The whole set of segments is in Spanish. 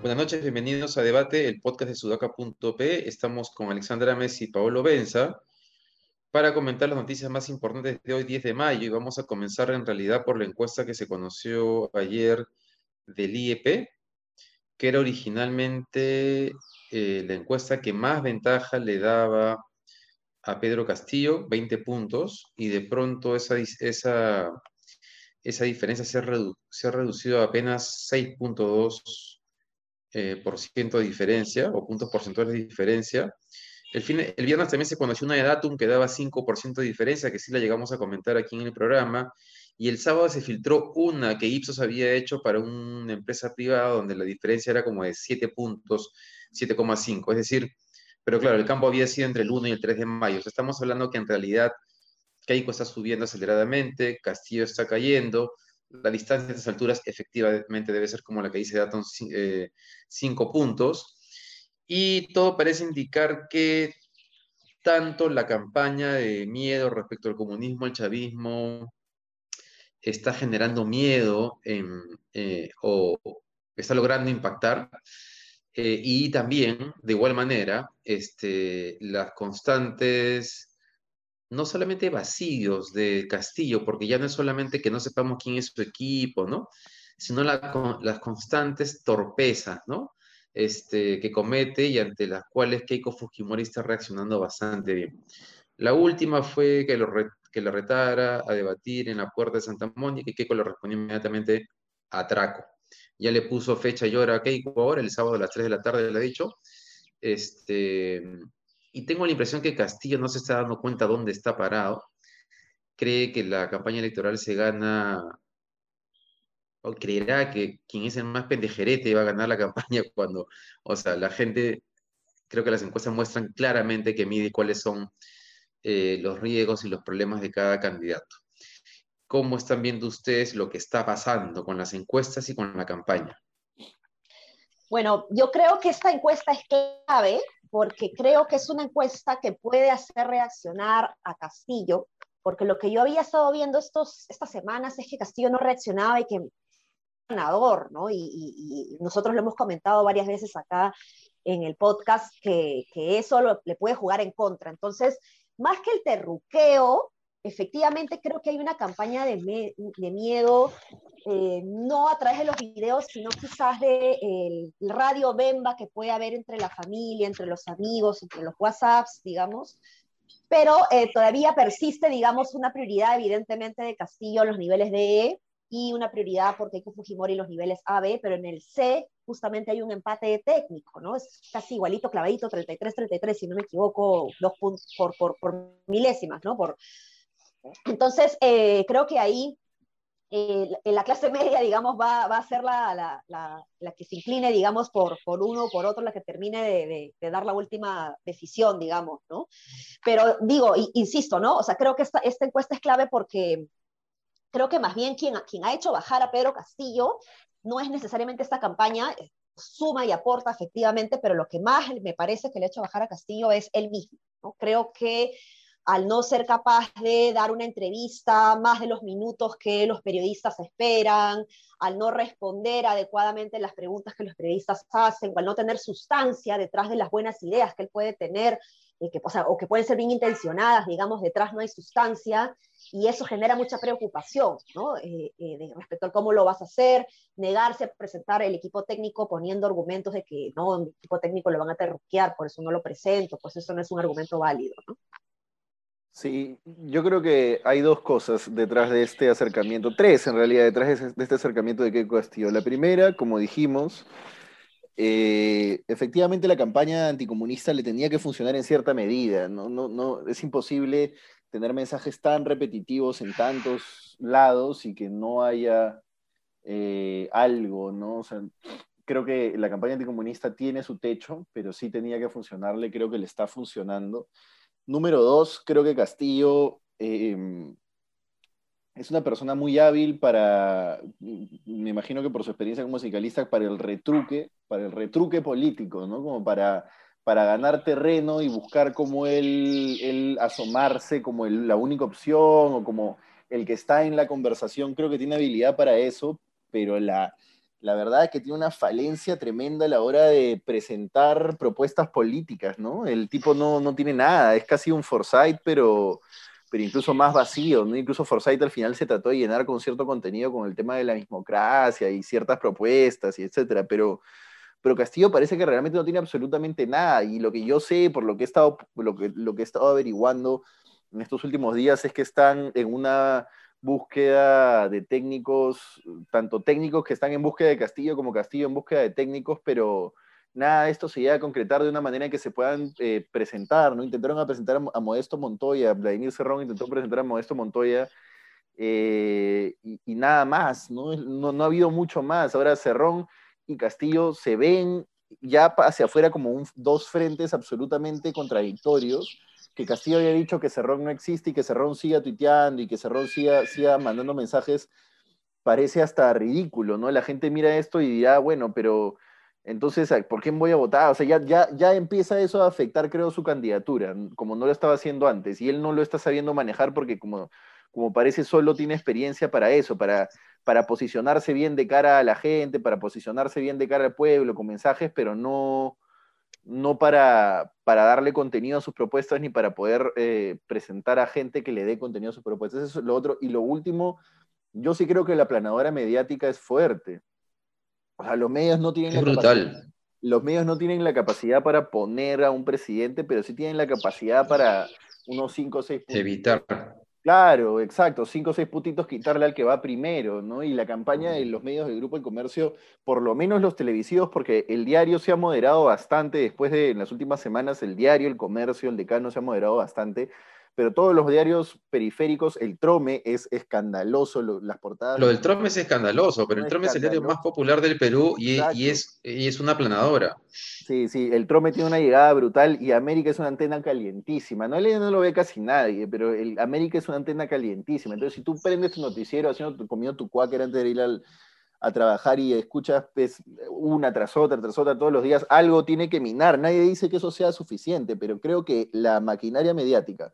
Buenas noches, bienvenidos a Debate, el podcast de Sudaca.pe. Estamos con Alexandra Messi y Paolo Benza para comentar las noticias más importantes de hoy, 10 de mayo, y vamos a comenzar en realidad por la encuesta que se conoció ayer del IEP, que era originalmente la encuesta que más ventaja le daba a Pedro Castillo, 20 puntos, y de pronto esa diferencia se ha reducido a apenas 6.2 % de diferencia, o puntos porcentuales de diferencia. El viernes también se conoció una de Datum que daba 5% de diferencia, que sí la llegamos a comentar aquí en el programa, y el sábado se filtró una que Ipsos había hecho para una empresa privada, donde la diferencia era como de 7 puntos, 7,5, es decir, pero claro, el campo había sido entre el 1 y el 3 de mayo, o sea, estamos hablando que en realidad Keiko está subiendo aceleradamente, Castillo está cayendo. La distancia a estas alturas efectivamente debe ser como la que dice Datum, 5 puntos. Y todo parece indicar que tanto la campaña de miedo respecto al comunismo, al chavismo, está generando miedo o está logrando impactar. Y también, de igual manera, las constantes, no solamente vacíos de Castillo, porque ya no es solamente que no sepamos quién es su equipo, ¿no?, sino las constantes torpezas, ¿no?, que comete y ante las cuales Keiko Fujimori está reaccionando bastante bien. La última fue que lo retara a debatir en la puerta de Santa Mónica y Keiko le respondió inmediatamente: atraco. Ya le puso fecha y hora a Keiko ahora, el sábado a las 3 de la tarde, le ha dicho. Y tengo la impresión que Castillo no se está dando cuenta dónde está parado. Cree que la campaña electoral se gana, o creerá que quien es el más pendejerete va a ganar la campaña cuando, o sea, la gente, creo que las encuestas muestran claramente que mide cuáles son los riesgos y los problemas de cada candidato. ¿Cómo están viendo ustedes lo que está pasando con las encuestas y con la campaña? Bueno, yo creo que esta encuesta es clave, porque creo que es una encuesta que puede hacer reaccionar a Castillo, porque lo que yo había estado viendo estas semanas es que Castillo no reaccionaba y que era ganador, ¿no? Y nosotros lo hemos comentado varias veces acá en el podcast, que eso le puede jugar en contra. Entonces, más que el terruqueo, efectivamente creo que hay una campaña de miedo, no a través de los videos, sino quizás de el radio bemba que puede haber entre la familia, entre los amigos, entre los WhatsApps, digamos, pero todavía persiste, digamos, una prioridad evidentemente de Castillo en los niveles de E, y una prioridad por Keiko Fujimori en los niveles A, B, pero en el C justamente hay un empate técnico, ¿no? Es casi igualito, clavadito, 33-33, si no me equivoco, 2 puntos por milésimas, ¿no? Entonces, creo que ahí la clase media, digamos, va a ser la que se incline, digamos, por uno o por otro, la que termine de dar la última decisión, digamos, ¿no? Pero digo, insisto, ¿no? O sea, creo que esta encuesta es clave porque creo que más bien quien ha hecho bajar a Pedro Castillo no es necesariamente esta campaña, suma y aporta efectivamente, pero lo que más me parece que le ha hecho bajar a Castillo es él mismo, ¿no? Creo que al no ser capaz de dar una entrevista más de los minutos que los periodistas esperan, al no responder adecuadamente las preguntas que los periodistas hacen, o al no tener sustancia detrás de las buenas ideas que él puede tener, o que pueden ser bien intencionadas, digamos, detrás no hay sustancia, y eso genera mucha preocupación, ¿no? Respecto a cómo lo vas a hacer, negarse a presentar el equipo técnico poniendo argumentos de que no, el equipo técnico lo van a terruquear, por eso no lo presento, pues eso no es un argumento válido, ¿no? Sí, yo creo que hay dos cosas detrás de este acercamiento, tres en realidad, detrás de este acercamiento de Keiko Castillo. La primera, como dijimos, efectivamente la campaña anticomunista le tenía que funcionar en cierta medida, no es imposible tener mensajes tan repetitivos en tantos lados y que no haya algo, ¿no? O sea, creo que la campaña anticomunista tiene su techo, pero sí tenía que funcionarle, creo que le está funcionando. Número dos, creo que Castillo es una persona muy hábil para, me imagino que por su experiencia como sindicalista, para el retruque político, ¿no? Como para para ganar terreno y buscar como él asomarse como la única opción o como el que está en la conversación. Creo que tiene habilidad para eso, pero la verdad es que tiene una falencia tremenda a la hora de presentar propuestas políticas, ¿no? El tipo no tiene nada, es casi un Forsyth, pero incluso más vacío, ¿no? Incluso Forsyth al final se trató de llenar con cierto contenido con el tema de la mismocracia y ciertas propuestas, y etcétera, pero Castillo parece que realmente no tiene absolutamente nada, y lo que yo sé, por lo que he estado, lo que he estado averiguando en estos últimos días, es que están en una búsqueda de técnicos, tanto técnicos que están en búsqueda de Castillo como Castillo en búsqueda de técnicos, pero nada de esto se llega a concretar de una manera en que se puedan presentar, ¿no? Intentaron presentar a Modesto Montoya, Vladimir Cerrón intentó presentar a Modesto Montoya, y nada más, ¿no? No ha habido mucho más. Ahora Cerrón y Castillo se ven ya hacia afuera como dos frentes absolutamente contradictorios, que Castillo había dicho que Cerrón no existe y que Cerrón siga tuiteando y que Cerrón siga mandando mensajes. Parece hasta ridículo, ¿no? La gente mira esto y dirá, bueno, pero entonces, ¿por qué voy a votar? O sea, ya empieza eso a afectar, creo, su candidatura, como no lo estaba haciendo antes, y él no lo está sabiendo manejar porque como parece solo tiene experiencia para eso, para posicionarse bien de cara a la gente, para posicionarse bien de cara al pueblo, con mensajes, pero no para darle contenido a sus propuestas ni para poder presentar a gente que le dé contenido a sus propuestas. Eso es lo otro. Y lo último, yo sí creo que la aplanadora mediática es fuerte. O sea, los medios no tienen la capacidad. Los medios no tienen la capacidad para poner a un presidente, pero sí tienen la capacidad para unos 5 o 6 puntos. Evitar. Claro, exacto, 5 o 6 putitos quitarle al que va primero, ¿no? Y la campaña de los medios del Grupo El Comercio, por lo menos los televisivos, porque el diario se ha moderado bastante después de, en las últimas semanas, el diario, el Comercio, el Decano se ha moderado bastante, pero todos los diarios periféricos, El Trome es escandaloso, las portadas... Lo del Trome es escandaloso, pero El Trome es el diario más popular del Perú y es una aplanadora. Sí, sí, El Trome tiene una llegada brutal y América es una antena calientísima. No lo ve casi nadie, pero América es una antena calientísima. Entonces, si tú prendes tu noticiero comiendo tu cuáquer antes de ir a trabajar y escuchas pues, una tras otra, todos los días, algo tiene que minar. Nadie dice que eso sea suficiente, pero creo que la maquinaria mediática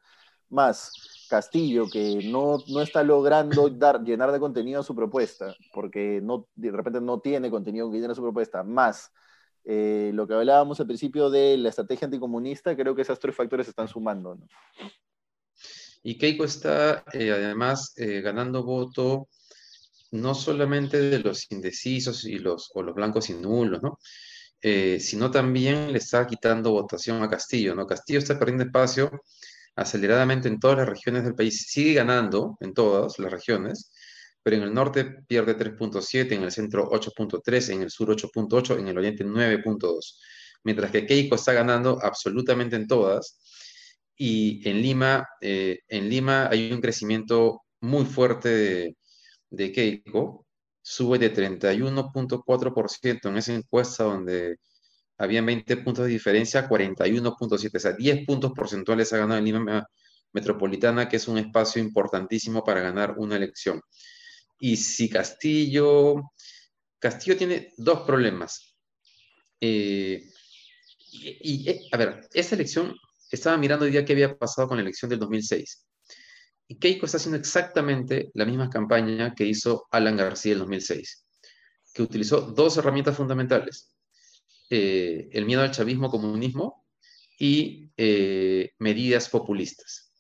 más Castillo, que no está logrando llenar de contenido su propuesta, porque de repente no tiene contenido que llenar su propuesta, más lo que hablábamos al principio de la estrategia anticomunista, creo que esos 3 factores están sumando, ¿no? Y Keiko está además ganando voto no solamente de los indecisos o los blancos y nulos, ¿no? Sino también le está quitando votación a Castillo, ¿no? Castillo está perdiendo espacio aceleradamente en todas las regiones del país, sigue ganando en todas las regiones, pero en el norte pierde 3.7, en el centro 8.3, en el sur 8.8, en el oriente 9.2, mientras que Keiko está ganando absolutamente en todas, y en Lima hay un crecimiento muy fuerte de Keiko, sube de 31.4% en esa encuesta donde habían 20 puntos de diferencia, 41.7, o sea, 10 puntos porcentuales ha ganado en Lima Metropolitana, que es un espacio importantísimo para ganar una elección. Y si Castillo tiene 2 problemas. A ver, esta elección, estaba mirando hoy día qué había pasado con la elección del 2006. Y Keiko está haciendo exactamente la misma campaña que hizo Alan García en 2006, que utilizó 2 herramientas fundamentales. El miedo al chavismo, comunismo y medidas populistas.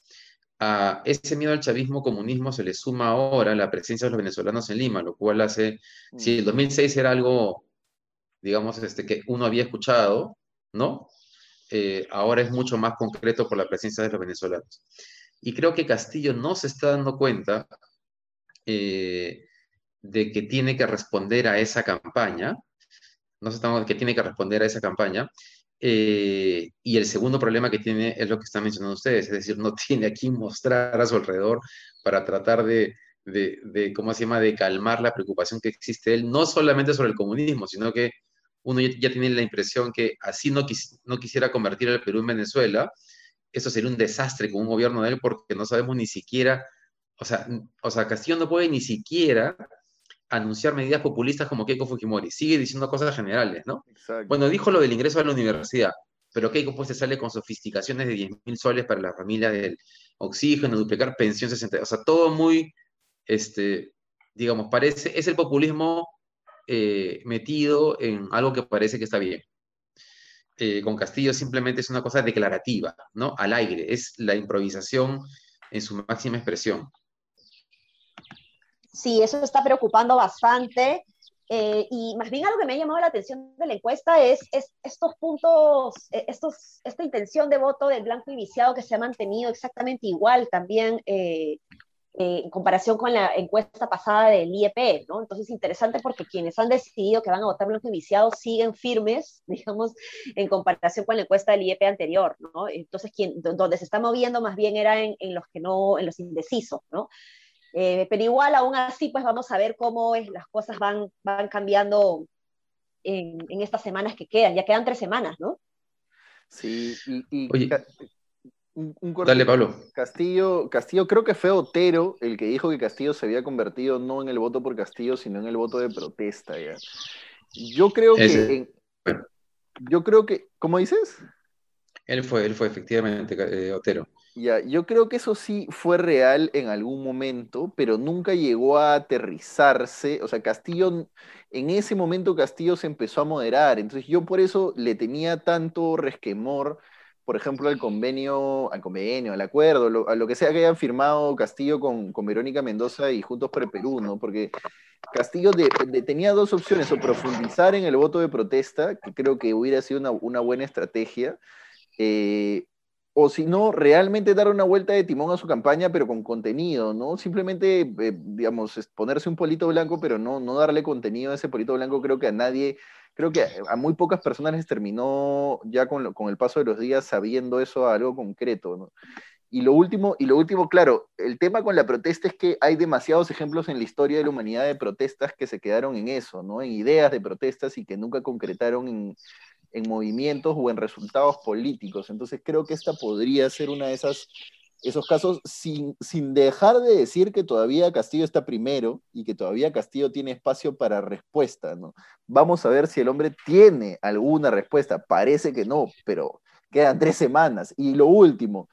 A ese miedo al chavismo, comunismo se le suma ahora la presencia de los venezolanos en Lima, lo cual hace, si el 2006 era algo, digamos, que uno había escuchado, ¿no? Ahora es mucho más concreto por la presencia de los venezolanos. Y creo que Castillo no se está dando cuenta de que tiene que responder a esa campaña. Y el segundo problema que tiene es lo que están mencionando ustedes, es decir, no tiene a quién mostrar a su alrededor para tratar de ¿cómo se llama?, de calmar la preocupación que existe él, no solamente sobre el comunismo, sino que uno ya tiene la impresión que así no quisiera convertir al Perú en Venezuela, eso sería un desastre con un gobierno de él, porque no sabemos ni siquiera, o sea, Castillo no puede ni siquiera anunciar medidas populistas como Keiko Fujimori, sigue diciendo cosas generales, ¿no? Exacto. Bueno, dijo lo del ingreso a la universidad, Pero Keiko pues se sale con sofisticaciones de 10.000 soles para la familia del oxígeno, duplicar pensión 60, o sea, todo muy, digamos, parece, es el populismo metido en algo que parece que está bien. Con Castillo simplemente es una cosa declarativa, ¿no? Al aire, es la improvisación en su máxima expresión. Sí, eso está preocupando bastante. Y más bien algo que me ha llamado la atención de la encuesta es estos puntos, esta intención de voto del blanco y viciado que se ha mantenido exactamente igual también en comparación con la encuesta pasada del IEP, ¿no? Entonces interesante porque quienes han decidido que van a votar blanco y viciado siguen firmes, digamos, en comparación con la encuesta del IEP anterior, ¿no? Entonces donde se está moviendo más bien era en los que no, en los indecisos, ¿no? Pero igual, aún así, pues vamos a ver cómo las cosas van cambiando en estas semanas que quedan. Ya quedan 3 semanas, ¿no? Sí, y oye, un corte. Dale, Pablo. Castillo, creo que fue Otero el que dijo que Castillo se había convertido no en el voto por Castillo, sino en el voto de protesta, ya. Yo creo que, ¿cómo dices? Él fue efectivamente Otero. Ya, yo creo que eso sí fue real en algún momento, pero nunca llegó a aterrizarse. O sea, en ese momento Castillo se empezó a moderar. Entonces yo por eso le tenía tanto resquemor, por ejemplo, al convenio, al acuerdo, a lo que sea que hayan firmado Castillo con Verónica Mendoza y Juntos por Perú, ¿no? Porque Castillo tenía 2 opciones, o profundizar en el voto de protesta, que creo que hubiera sido una buena estrategia, o si no, realmente dar una vuelta de timón a su campaña, pero con contenido, ¿no? Simplemente, digamos, ponerse un polito blanco, pero no darle contenido a ese polito blanco. Creo que a nadie, creo que a muy pocas personas les terminó ya con el paso de los días sabiendo eso a algo concreto, ¿no? Y lo último, claro, el tema con la protesta es que hay demasiados ejemplos en la historia de la humanidad de protestas que se quedaron en eso, ¿no? En ideas de protestas y que nunca concretaron en movimientos o en resultados políticos. Entonces creo que esta podría ser una de esos casos, sin dejar de decir que todavía Castillo está primero y que todavía Castillo tiene espacio para respuesta, ¿no? Vamos a ver si el hombre tiene alguna respuesta. Parece que no, pero quedan 3 semanas. Y lo último,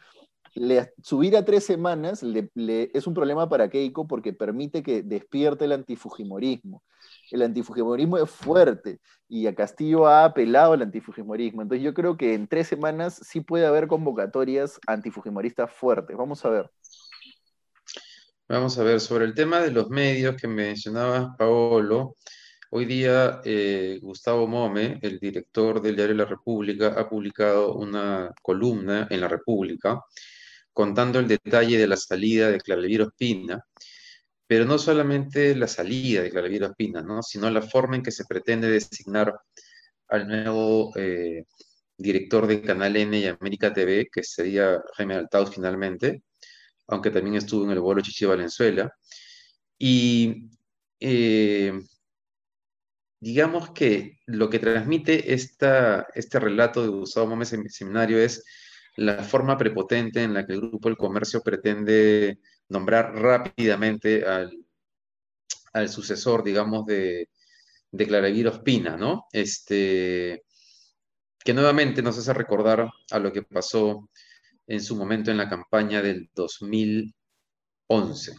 subir a 3 semanas es un problema para Keiko porque permite que despierte el antifujimorismo. El antifujimorismo es fuerte y a Castillo ha apelado al antifujimorismo. Entonces yo creo que en 3 semanas sí puede haber convocatorias antifujimoristas fuertes. Vamos a ver. Vamos a ver. Sobre el tema de los medios que mencionabas, Paolo, hoy día Gustavo Gómez, el director del diario La República, ha publicado una columna en La República contando el detalle de la salida de Clara Elvira Ospina. Pero no solamente la salida de Clara Elvira Ospina, ¿no? Sino la forma en que se pretende designar al nuevo director de Canal N y América TV, que sería Jaime Althaus finalmente, aunque también estuvo en el vuelo Chichi Valenzuela. Y digamos que lo que transmite este relato de Gustavo Gómez en el seminario es la forma prepotente en la que el Grupo El Comercio pretende nombrar rápidamente al sucesor, digamos, de Clara Elvira Ospina, ¿no? Que nuevamente nos hace recordar a lo que pasó en su momento en la campaña del 2011.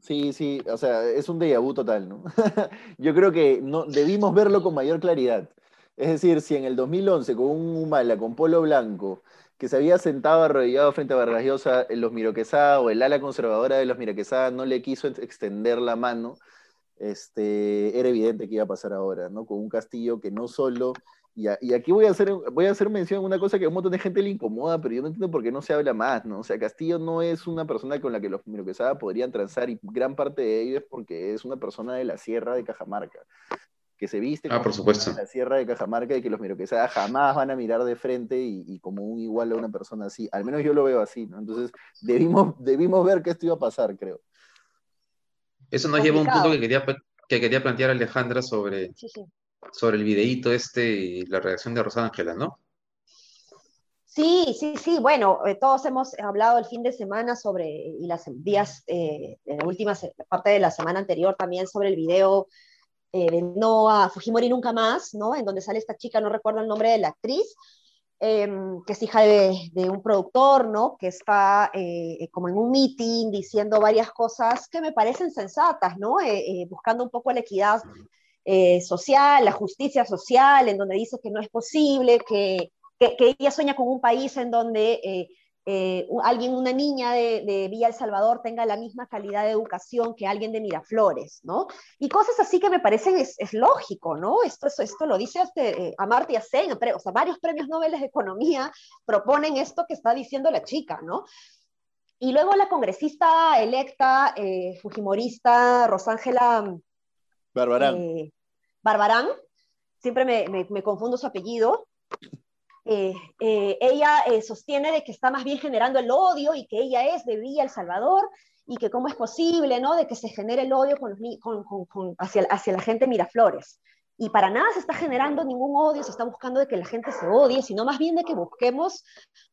Sí, o sea, es un déjà vu total, ¿no? Yo creo que no, debimos verlo con mayor claridad. Es decir, si en el 2011, con un Humala, con Polo Blanco, que se había sentado arrodillado frente a Barragiosa, los Miroquesada o el ala conservadora de los Miroquesada no le quiso extender la mano, era evidente que iba a pasar ahora, ¿no? Con un Castillo que no solo... Y aquí voy a hacer mención a una cosa que a un montón de gente le incomoda, pero yo no entiendo por qué no se habla más, ¿no? O sea, Castillo no es una persona con la que los Miroquesada podrían transar, y gran parte de ello es porque es una persona de la Sierra de Cajamarca, que se viste como por supuesto, la Sierra de Cajamarca, y que los Miroquesada jamás van a mirar de frente y como un igual a una persona así. Al menos yo lo veo así, ¿no? Entonces debimos ver que esto iba a pasar, creo. Eso nos lleva a un punto que quería plantear Alejandra sobre el videíto y la reacción de Rosángela, ¿no? Sí, bueno, todos hemos hablado el fin de semana y los días, en la última parte de la semana anterior también sobre el video de No a Fujimori Nunca Más, ¿no? En donde sale esta chica, no recuerdo el nombre de la actriz, que es hija de un productor, ¿no? Que está como en un meeting diciendo varias cosas que me parecen sensatas, ¿no? Buscando un poco la equidad social, la justicia social, en donde dice que no es posible, que ella sueña con un país en donde una niña de Villa El Salvador tenga la misma calidad de educación que alguien de Miraflores, ¿no? Y cosas así que me parecen es lógico, ¿no? Esto lo dice Amartya Sen, o sea, varios premios Nobel de Economía proponen esto que está diciendo la chica, ¿no? Y luego la congresista electa, fujimorista, Rosángela Barbarán. Barbarán, siempre me confundo su apellido. Ella sostiene de que está más bien generando el odio y que ella es de Villa El Salvador y que cómo es posible, ¿no?, de que se genere el odio hacia la gente de Miraflores. Y para nada se está generando ningún odio, se está buscando de que la gente se odie, sino más bien de que busquemos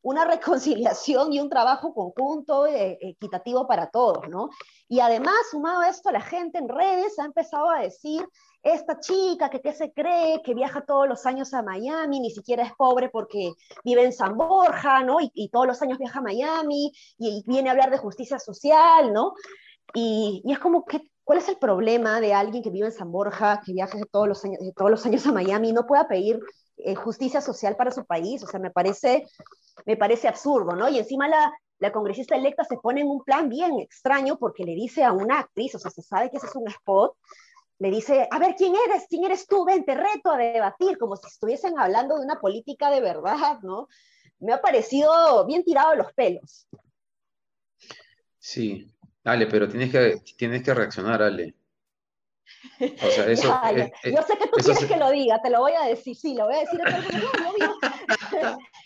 una reconciliación y un trabajo conjunto equitativo para todos, ¿no? Y además, sumado a esto, la gente en redes ha empezado a decir: esta chica que se cree, que viaja todos los años a Miami, ni siquiera es pobre porque vive en San Borja, ¿no? Y todos los años viaja a Miami y viene a hablar de justicia social, ¿no? Y es como que, ¿cuál es el problema de alguien que vive en San Borja, que viaja todos los años a Miami y no pueda pedir justicia social para su país? O sea, me parece absurdo, ¿no? Y encima la congresista electa se pone en un plan bien extraño porque le dice a una actriz, o sea, se sabe que ese es un spot, le dice: a ver, ¿quién eres tú? Ven, te reto a debatir, como si estuviesen hablando de una política de verdad, ¿no? Me ha parecido bien tirado los pelos. Sí. Ale, pero tienes que reaccionar, Ale. O sea, eso... yo sé que tú quieres que lo diga, te lo voy a decir, sí, lo voy a decir.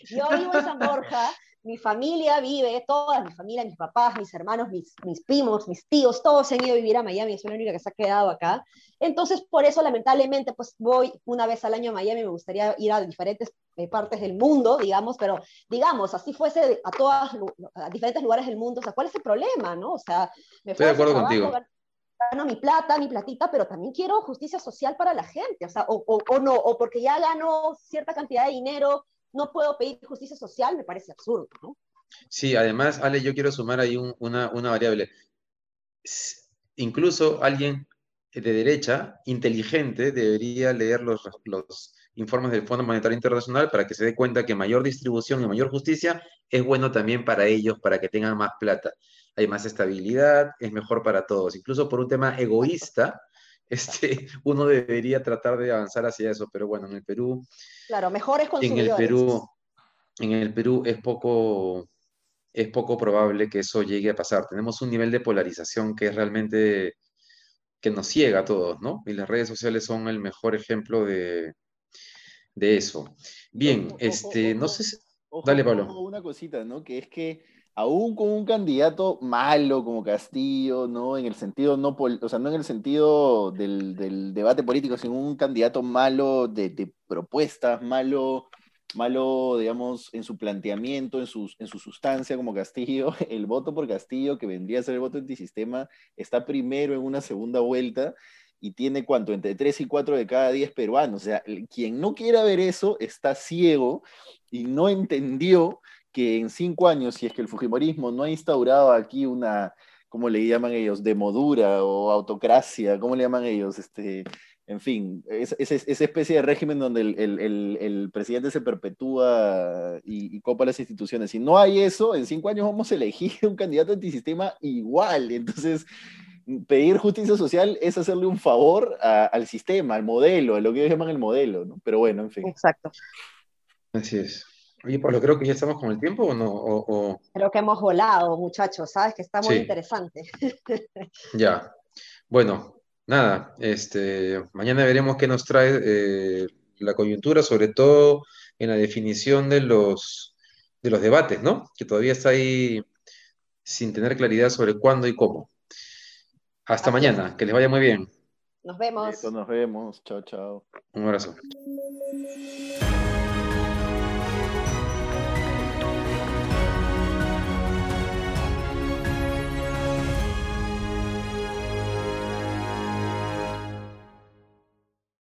Yo vivo en San Borja, mi familia vive, toda mi familia, mis papás, mis hermanos, mis primos, mis tíos, todos se han ido a vivir a Miami, soy la única que se ha quedado acá. Entonces, por eso, lamentablemente, pues voy una vez al año a Miami, me gustaría ir a diferentes partes del mundo, digamos, pero digamos, así fuese a diferentes lugares del mundo, o sea, ¿cuál es el problema, no? O sea, estoy de acuerdo contigo. Gano mi platita, pero también quiero justicia social para la gente, o sea, o porque ya gano cierta cantidad de dinero, no puedo pedir justicia social, me parece absurdo, ¿no? Sí, además, Ale, yo quiero sumar ahí una variable. Incluso alguien de derecha, inteligente, debería leer los informes del Fondo Monetario Internacional para que se dé cuenta que mayor distribución y mayor justicia es bueno también para ellos, para que tengan más plata. Hay más estabilidad, es mejor para todos. Incluso por un tema egoísta, uno debería tratar de avanzar hacia eso, pero bueno, en el Perú... Claro, mejores consumidores. En el Perú es poco probable que eso llegue a pasar. Tenemos un nivel de polarización que es realmente... que nos ciega a todos, ¿no? Y las redes sociales son el mejor ejemplo de eso. Bien, no sé si... Dale, Pablo. Una cosita, ¿no? Que es que aún con un candidato malo como Castillo, ¿no? En el sentido no en el sentido del debate político, sino un candidato malo de propuestas, malo, digamos, en su planteamiento, en su sustancia como Castillo, el voto por Castillo, que vendría a ser el voto antisistema, está primero en una segunda vuelta y tiene, ¿cuánto?, entre 3 y 4 de cada 10 peruanos. O sea, quien no quiera ver eso está ciego y no entendió que en 5 años, si es que el fujimorismo no ha instaurado aquí una, ¿cómo le llaman ellos?, demodura o autocracia, ¿cómo le llaman ellos? En fin, esa especie de régimen donde el presidente se perpetúa y copa las instituciones. Si no hay eso, en 5 años vamos a elegir un candidato antisistema igual. Entonces, pedir justicia social es hacerle un favor al sistema, al modelo, a lo que ellos llaman el modelo, ¿no? Pero bueno, en fin. Exacto. Así es. Oye, Pablo, creo que ya estamos con el tiempo, ¿o no? Creo que hemos volado, muchachos, ¿sabes? Que está muy interesante. Ya. Bueno. Nada, mañana veremos qué nos trae la coyuntura, sobre todo en la definición de los debates, ¿no? Que todavía está ahí sin tener claridad sobre cuándo y cómo. Hasta mañana, que les vaya muy bien. Nos vemos. Nos vemos, chao, chao. Un abrazo.